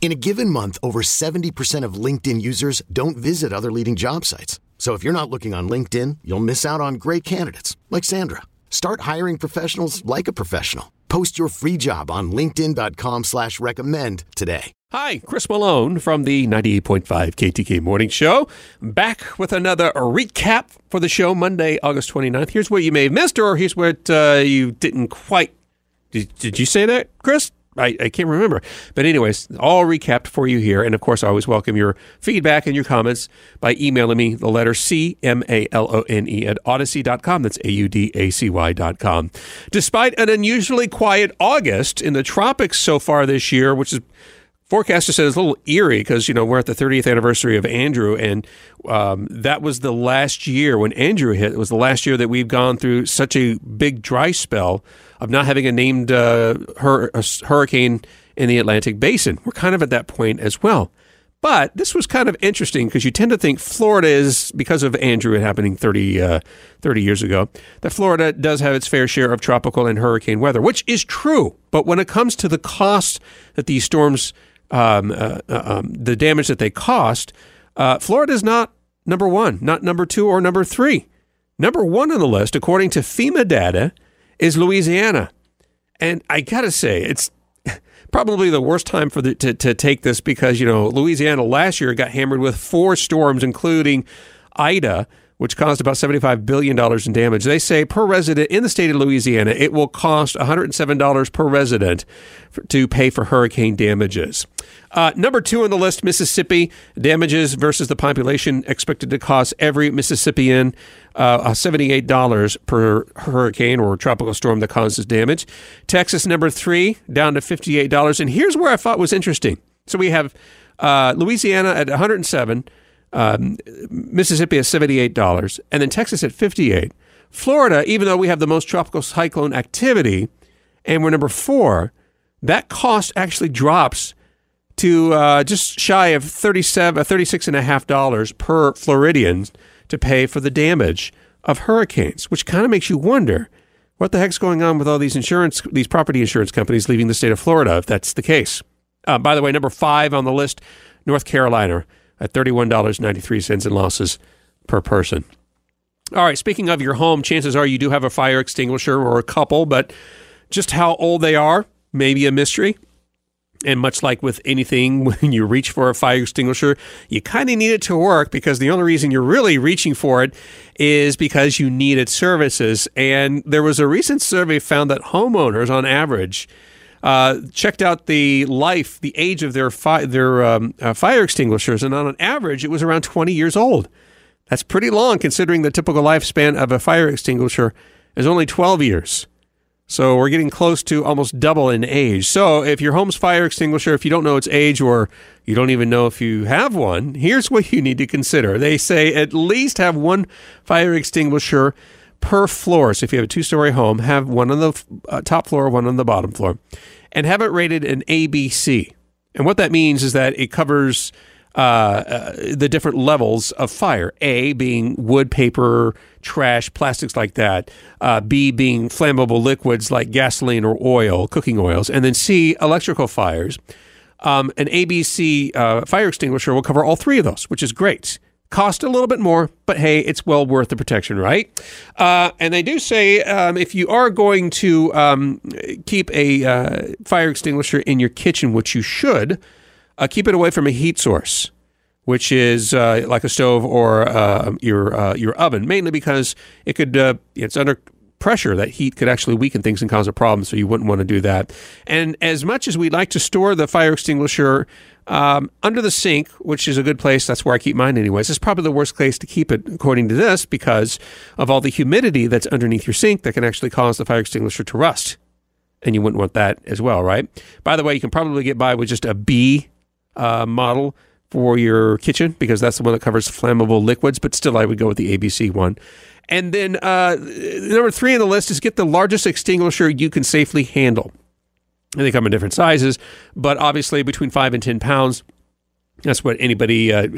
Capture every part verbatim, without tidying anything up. In a given month, over seventy percent of LinkedIn users don't visit other leading job sites. So if you're not looking on LinkedIn, you'll miss out on great candidates like Sandra. Start hiring professionals like a professional. Post your free job on linkedin dot com slash recommend today. Hi, Chris Malone from the ninety-eight point five K T K Morning Show. Back with another recap for the show Monday, August twenty-ninth. Here's what you may have missed, or here's what uh, you didn't quite... Did, did you say that, Chris? I, I can't remember. But anyways, all recapped for you here. And of course, I always welcome your feedback and your comments by emailing me the letter C M A L O N E at Audacy dot com. That's A U D A C Y dot com. Despite an unusually quiet August in the tropics so far this year, which is forecaster said it's a little eerie because, you know, we're at the thirtieth anniversary of Andrew, and um, that was the last year when Andrew hit. It was the last year that we've gone through such a big dry spell of not having a named uh, hur- a hurricane in the Atlantic Basin. We're kind of at that point as well. But this was kind of interesting because you tend to think Florida is, because of Andrew happening thirty, uh, thirty years ago, that Florida does have its fair share of tropical and hurricane weather, which is true. But when it comes to the cost that these storms Um, uh, um, the damage that they cost, uh, Florida is not number one, not number two or number three. Number one on the list, according to FEMA data, is Louisiana. And I got to say, it's probably the worst time for the, to, to take this because, you know, Louisiana last year got hammered with four storms, including Ida, which caused about seventy-five billion dollars in damage. They say per resident in the state of Louisiana, it will cost one hundred seven dollars per resident for, to pay for hurricane damages. Uh, number two on the list, Mississippi, damages versus the population expected to cost every Mississippian uh, seventy-eight dollars per hurricane or tropical storm that causes damage. Texas, number three, down to fifty-eight dollars. And here's where I thought was interesting. So we have uh, Louisiana at one hundred seven dollars. Um, Mississippi at seventy-eight dollars, and then Texas at fifty-eight dollars. Florida, even though we have the most tropical cyclone activity, and we're number four, that cost actually drops to uh, just shy of thirty-seven, uh, thirty-six dollars and fifty cents per Floridian to pay for the damage of hurricanes, which kind of makes you wonder what the heck's going on with all these insurance, these property insurance companies leaving the state of Florida, if that's the case. Uh, by the way, number five on the list, North Carolina, at thirty-one dollars and ninety-three cents in losses per person. All right, speaking of your home, chances are you do have a fire extinguisher or a couple, but just how old they are may be a mystery. And much like with anything, when you reach for a fire extinguisher, you kind of need it to work because the only reason you're really reaching for it is because you need its services. And there was a recent survey found that homeowners, on average, Uh, checked out the life, the age of their, fi- their um, uh, fire extinguishers, and on an average, it was around twenty years old. That's pretty long, considering the typical lifespan of a fire extinguisher is only twelve years. So we're getting close to almost double in age. So if your home's fire extinguisher, if you don't know its age or you don't even know if you have one, here's what you need to consider. They say at least have one fire extinguisher per floor. So if you have a two-story home, have one on the uh, top floor, one on the bottom floor, and have it rated an A B C. And what that means is that it covers uh, uh, the different levels of fire. A being wood, paper, trash, plastics like that. Uh, B being flammable liquids like gasoline or oil, cooking oils. And then C, electrical fires. Um, an A B C uh, fire extinguisher will cover all three of those, which is great. Cost a little bit more, but hey, it's well worth the protection, right? Uh, and they do say um, if you are going to um, keep a uh, fire extinguisher in your kitchen, which you should, uh, keep it away from a heat source, which is uh, like a stove or uh, your uh, your oven, mainly because it could uh, it's under pressure. That heat could actually weaken things and cause a problem, so you wouldn't want to do that. And as much as we'd like to store the fire extinguisher um, under the sink, which is a good place, that's where I keep mine anyways, it's probably the worst place to keep it, according to this, because of all the humidity that's underneath your sink that can actually cause the fire extinguisher to rust. And you wouldn't want that as well, right? By the way, you can probably get by with just a B uh, model for your kitchen, because that's the one that covers flammable liquids, but still I would go with the A B C one. And then uh, number three on the list is get the largest extinguisher you can safely handle. And they come in different sizes, but obviously between five and ten pounds, that's what anybody, uh,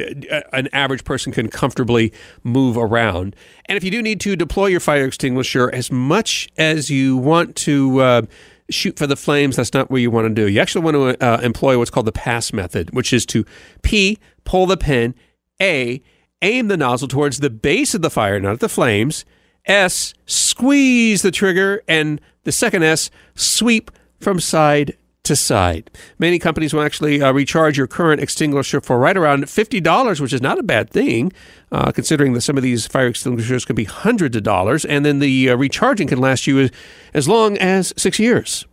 an average person can comfortably move around. And if you do need to deploy your fire extinguisher, as much as you want to uh, shoot for the flames, that's not what you want to do. You actually want to uh, employ what's called the pass method, which is to P, pull the pin, A, aim the nozzle towards the base of the fire, not at the flames. S, squeeze the trigger. And the second S, sweep from side to side. Many companies will actually uh, recharge your current extinguisher for right around fifty dollars, which is not a bad thing, uh, considering that some of these fire extinguishers can be hundreds of dollars. And then the uh, recharging can last you as, as long as six years.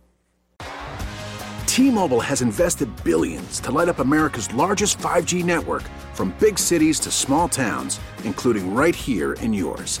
T-Mobile has invested billions to light up America's largest five G network, from big cities to small towns, including right here in yours.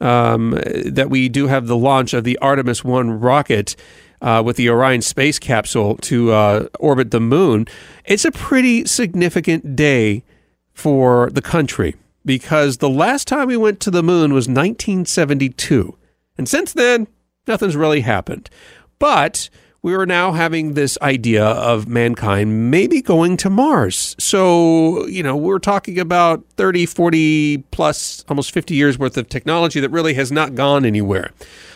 um, that we do have the launch of the Artemis one rocket uh, with the Orion space capsule to uh, orbit the moon. It's a pretty significant day for the country, because the last time we went to the moon was nineteen seventy-two. And since then, nothing's really happened. But we are now having this idea of mankind maybe going to Mars. So, you know, we're talking about thirty, forty plus, almost fifty years worth of technology that really has not gone anywhere.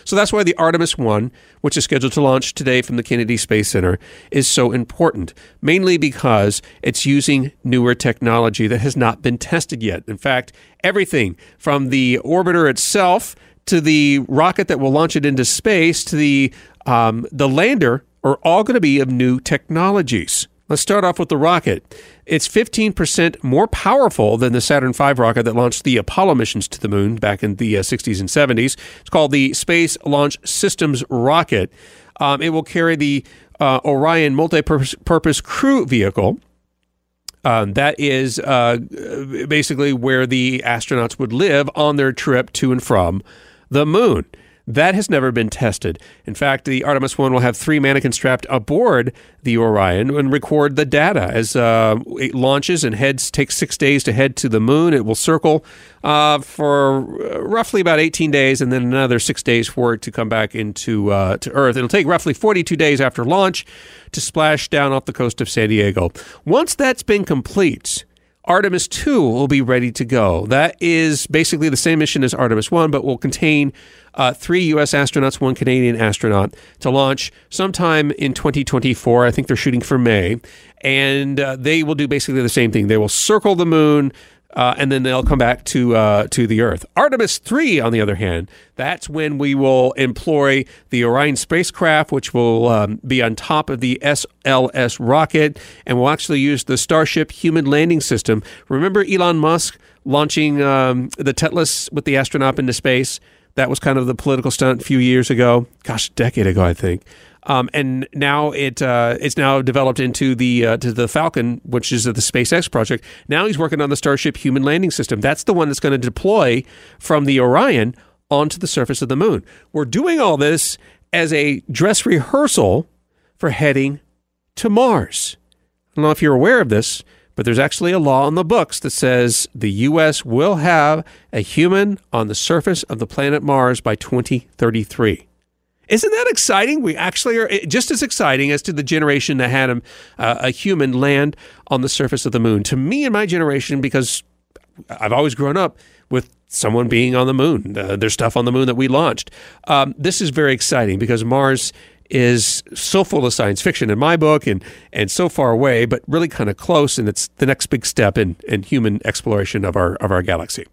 So that's why the Artemis one, which is scheduled to launch today from the Kennedy Space Center, is so important, mainly because it's using newer technology that has not been tested yet. In fact, everything from the orbiter itself to the rocket that will launch it into space to the Um, the lander are all going to be of new technologies. Let's start off with the rocket. It's fifteen percent more powerful than the Saturn five rocket that launched the Apollo missions to the moon back in the uh, sixties and seventies. It's called the Space Launch Systems rocket. Um, it will carry the uh, Orion multi-purpose crew vehicle. Um, that is uh, basically where the astronauts would live on their trip to and from the moon. That has never been tested. In fact, the Artemis one will have three mannequins strapped aboard the Orion and record the data as uh, it launches and heads. Takes six days to head to the moon. It will circle uh, for roughly about eighteen days and then another six days for it to come back into uh, to Earth. It'll take roughly forty-two days after launch to splash down off the coast of San Diego. Once that's been complete, Artemis two will be ready to go. That is basically the same mission as Artemis one, but will contain uh, three U S astronauts, one Canadian astronaut, to launch sometime in twenty twenty-four. I think they're shooting for May. And uh, they will do basically the same thing. They will circle the moon, uh, and then they'll come back to uh, to the Earth. Artemis three, on the other hand, that's when we will employ the Orion spacecraft, which will um, be on top of the S L S rocket, and we'll actually use the Starship human landing system. Remember Elon Musk launching um, the Tetless with the astronaut into space? That was kind of the political stunt a few years ago. Gosh, a decade ago, I think. Um, and now it uh, it's now developed into the uh, to the Falcon, which is the SpaceX project. Now he's working on the Starship human landing system. That's the one that's going to deploy from the Orion onto the surface of the moon. We're doing all this as a dress rehearsal for heading to Mars. I don't know if you're aware of this, but there's actually a law in the books that says the U S will have a human on the surface of the planet Mars by twenty thirty-three. Isn't that exciting? We actually are just as exciting as to the generation that had a, uh, a human land on the surface of the moon. To me and my generation, because I've always grown up with someone being on the moon. Uh, there's stuff on the moon that we launched. Um, this is very exciting because Mars is so full of science fiction in my book, and and so far away, but really kind of close, and it's the next big step in, in human exploration of our of our galaxy.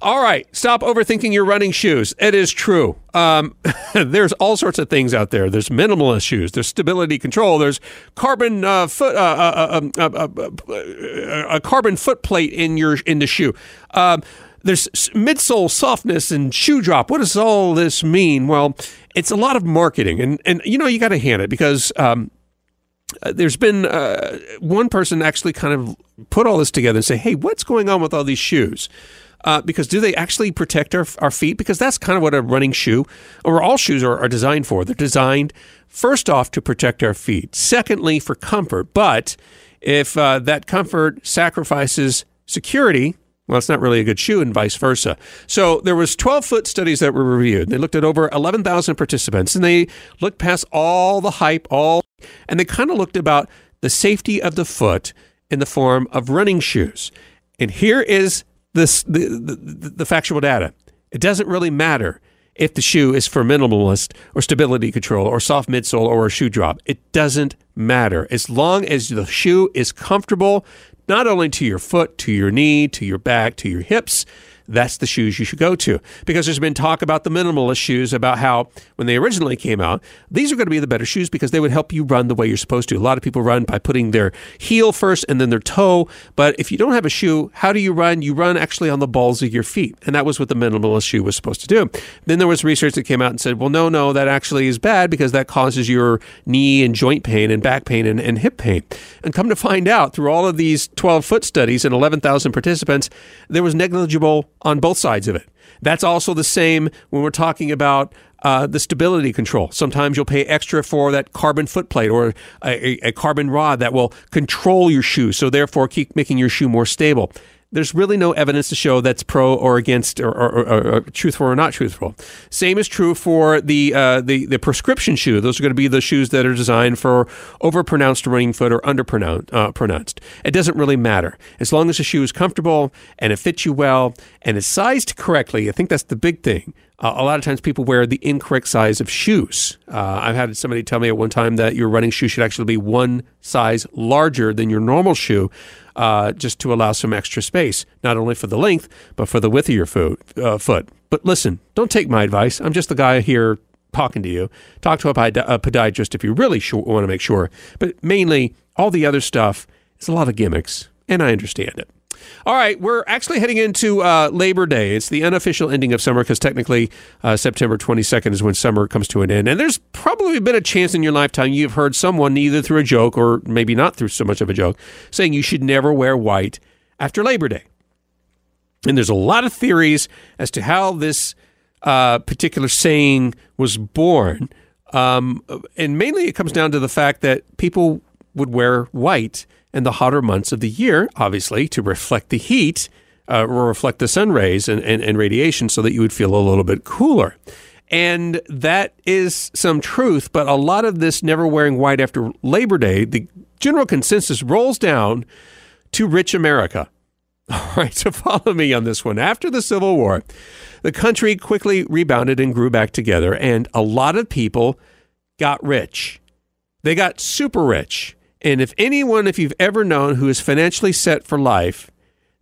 All right, stop overthinking your running shoes. It is true. Um, there's all sorts of things out there. There's minimalist shoes. There's stability control. There's carbon uh, foot a uh, uh, uh, uh, uh, uh, carbon foot plate in your in the shoe. Um, There's midsole softness and shoe drop. What does all this mean? Well, it's a lot of marketing. And, and you know, you got to hand it because um, there's been uh, one person actually kind of put all this together and say, hey, what's going on with all these shoes? Uh, because do they actually protect our, our feet? Because that's kind of what a running shoe or all shoes are, are designed for. They're designed, first off, to protect our feet. Secondly, for comfort. But if uh, that comfort sacrifices security, well, it's not really a good shoe, and vice versa. So there was twelve-foot studies that were reviewed. They looked at over eleven thousand participants, and they looked past all the hype, all, and they kind of looked about the safety of the foot in the form of running shoes. And here is this, the, the, the factual data. It doesn't really matter if the shoe is for minimalist or stability control or soft midsole or a shoe drop. It doesn't matter. As long as the shoe is comfortable, not only to your foot, to your knee, to your back, to your hips, that's the shoes you should go to. Because there's been talk about the minimalist shoes, about how when they originally came out, these are going to be the better shoes because they would help you run the way you're supposed to. A lot of people run by putting their heel first and then their toe. But if you don't have a shoe, how do you run? You run actually on the balls of your feet. And that was what the minimalist shoe was supposed to do. Then there was research that came out and said, well, no, no, that actually is bad because that causes your knee and joint pain and back pain and, and hip pain. And come to find out, through all of these twelve-foot studies and eleven thousand participants, there was negligible on both sides of it. That's also the same when we're talking about uh, the stability control. Sometimes you'll pay extra for that carbon foot plate or a, a carbon rod that will control your shoe, so therefore keep making your shoe more stable. There's really no evidence to show that's pro or against or, or, or, or truthful or not truthful. Same is true for the, uh, the the prescription shoe. Those are going to be the shoes that are designed for overpronounced running foot or underpronounced. Uh, pronounced. It doesn't really matter. As long as the shoe is comfortable and it fits you well and is sized correctly, I think that's the big thing. Uh, a lot of times people wear the incorrect size of shoes. Uh, I've had somebody tell me at one time that your running shoe should actually be one size larger than your normal shoe uh, just to allow some extra space, not only for the length, but for the width of your foot, uh, foot. But listen, don't take my advice. I'm just the guy here talking to you. Talk to a, podi- a podiatrist if you really sh- want to make sure. But mainly, all the other stuff is a lot of gimmicks, and I understand it. All right, we're actually heading into uh, Labor Day. It's the unofficial ending of summer because technically uh, September twenty-second is when summer comes to an end. And there's probably been a chance in your lifetime you've heard someone, either through a joke or maybe not through so much of a joke, saying you should never wear white after Labor Day. And there's a lot of theories as to how this uh, particular saying was born. Um, and mainly it comes down to the fact that people would wear white in the hotter months of the year, obviously, to reflect the heat uh, or reflect the sun rays and, and, and radiation so that you would feel a little bit cooler. And that is some truth, but a lot of this never wearing white after Labor Day, the general consensus rolls down to rich America. All right, so follow me on this one. After the Civil War, the country quickly rebounded and grew back together, and a lot of people got rich. They got super rich. And if anyone, if you've ever known who is financially set for life,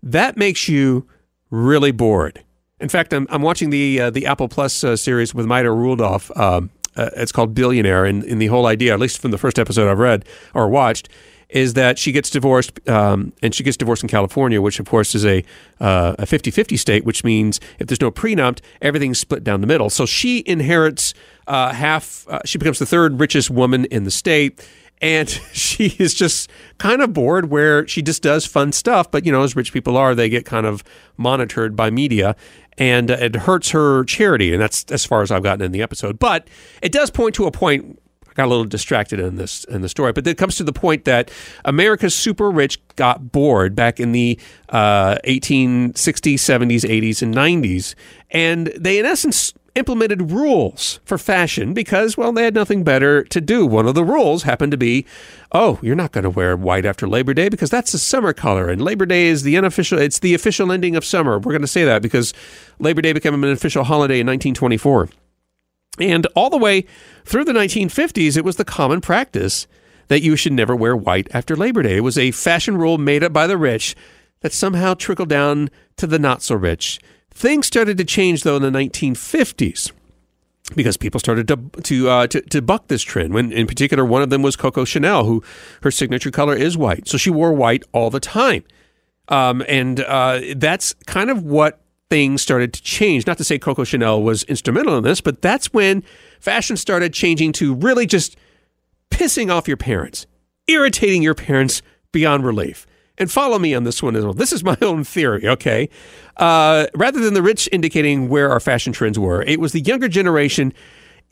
that makes you really bored. In fact, I'm I'm watching the uh, the Apple Plus uh, series with Maida Rudolph. Um, uh, it's called Billionaire, and, and the whole idea, at least from the first episode I've read or watched, is that she gets divorced, um, and she gets divorced in California, which of course is a uh, a fifty-fifty state, which means if there's no prenup, everything's split down the middle. So she inherits uh, half. Uh, she becomes the third richest woman in the state. And she is just kind of bored where she just does fun stuff. But, you know, as rich people are, they get kind of monitored by media and uh, it hurts her charity. And that's as far as I've gotten in the episode. But it does point to a point. I got a little distracted in this in the story. But it comes to the point that America's super rich got bored back in the uh, eighteen sixties, seventies, eighties, and nineties. And they, in essence, implemented rules for fashion because, well, they had nothing better to do. One of the rules happened to be, oh, you're not going to wear white after Labor Day because that's a summer color, and Labor Day is the unofficial, it's the official ending of summer. We're going to say that because Labor Day became an official holiday in nineteen twenty-four. And all the way through the nineteen fifties, it was the common practice that you should never wear white after Labor Day. It was a fashion rule made up by the rich that somehow trickled down to the not-so-rich. Things started to change, though, in the nineteen fifties because people started to to, uh, to to buck this trend. When, in particular, one of them was Coco Chanel, who her signature color is white. So she wore white all the time. Um, and uh, that's kind of what things started to change. Not to say Coco Chanel was instrumental in this, but that's when fashion started changing to really just pissing off your parents, irritating your parents beyond relief. And follow me on this one as well. This is my own theory, okay? Uh, rather than the rich indicating where our fashion trends were, it was the younger generation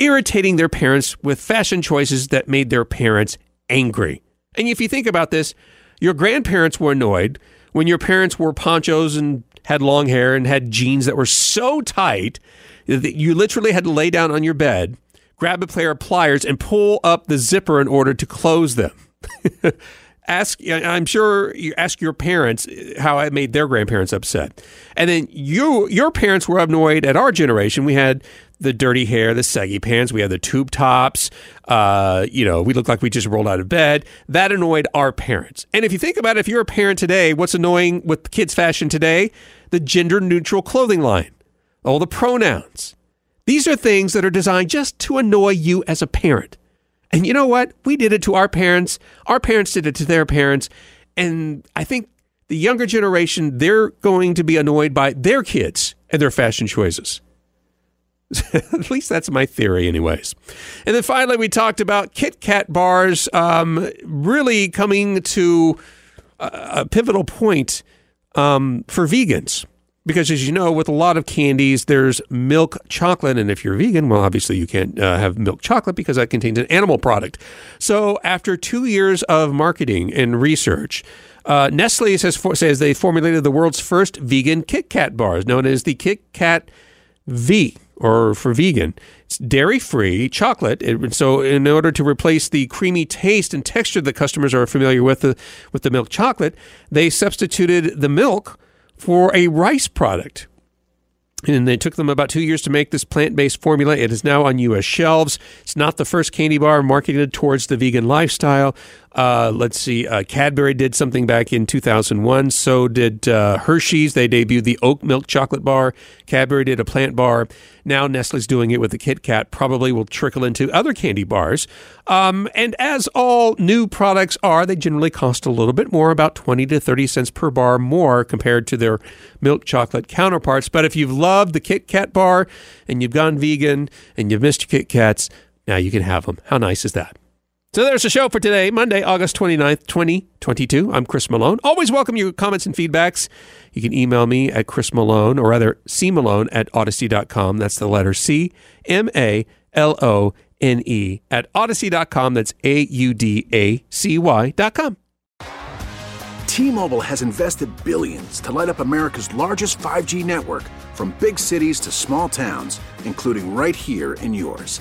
irritating their parents with fashion choices that made their parents angry. And if you think about this, your grandparents were annoyed when your parents wore ponchos and had long hair and had jeans that were so tight that you literally had to lay down on your bed, grab a pair of pliers, and pull up the zipper in order to close them. Ask, I'm sure you ask your parents how it made their grandparents upset. And then you, your parents were annoyed at our generation. We had the dirty hair, the saggy pants. We had the tube tops. Uh, you know, we looked like we just rolled out of bed. That annoyed our parents. And if you think about it, if you're a parent today, what's annoying with kids' fashion today? The gender-neutral clothing line. All the pronouns. These are things that are designed just to annoy you as a parent. And you know what? We did it to our parents. Our parents did it to their parents. And I think the younger generation, they're going to be annoyed by their kids and their fashion choices. At least that's my theory anyways. And then finally, we talked about Kit Kat bars um, really coming to a, a pivotal point um, for vegans. Because as you know, with a lot of candies, there's milk chocolate. And if you're vegan, well, obviously you can't uh, have milk chocolate because that contains an animal product. So after two years of marketing and research, uh, Nestle says, for, says they formulated the world's first vegan Kit Kat bars, known as the Kit Kat V, or for vegan. It's dairy-free chocolate. It, so in order to replace the creamy taste and texture that customers are familiar with the, with the milk chocolate, they substituted the milk for a rice product. And they took them about two years to make this plant-based formula. It is now on U S shelves. It's not the first candy bar marketed towards the vegan lifestyle. Uh, let's see. Uh, Cadbury did something back in two thousand one. So did uh, Hershey's. They debuted the oat milk chocolate bar. Cadbury did a plant bar. Now Nestle's doing it with the Kit Kat. Probably will trickle into other candy bars. Um, and as all new products are, they generally cost a little bit more, about twenty to thirty cents per bar more compared to their milk chocolate counterparts. But if you've loved the Kit Kat bar and you've gone vegan and you've missed your Kit Kats, now you can have them. How nice is that? So there's the show for today, Monday, August twenty-ninth, twenty twenty-two. I'm Chris Malone. Always welcome your comments and feedbacks. You can email me at Chris Malone, or rather C Malone at odyssey dot com. That's the letter C M A L O N E at odyssey dot com. That's A U D A C Y dot com. T-Mobile has invested billions to light up America's largest five G network, from big cities to small towns, including right here in yours.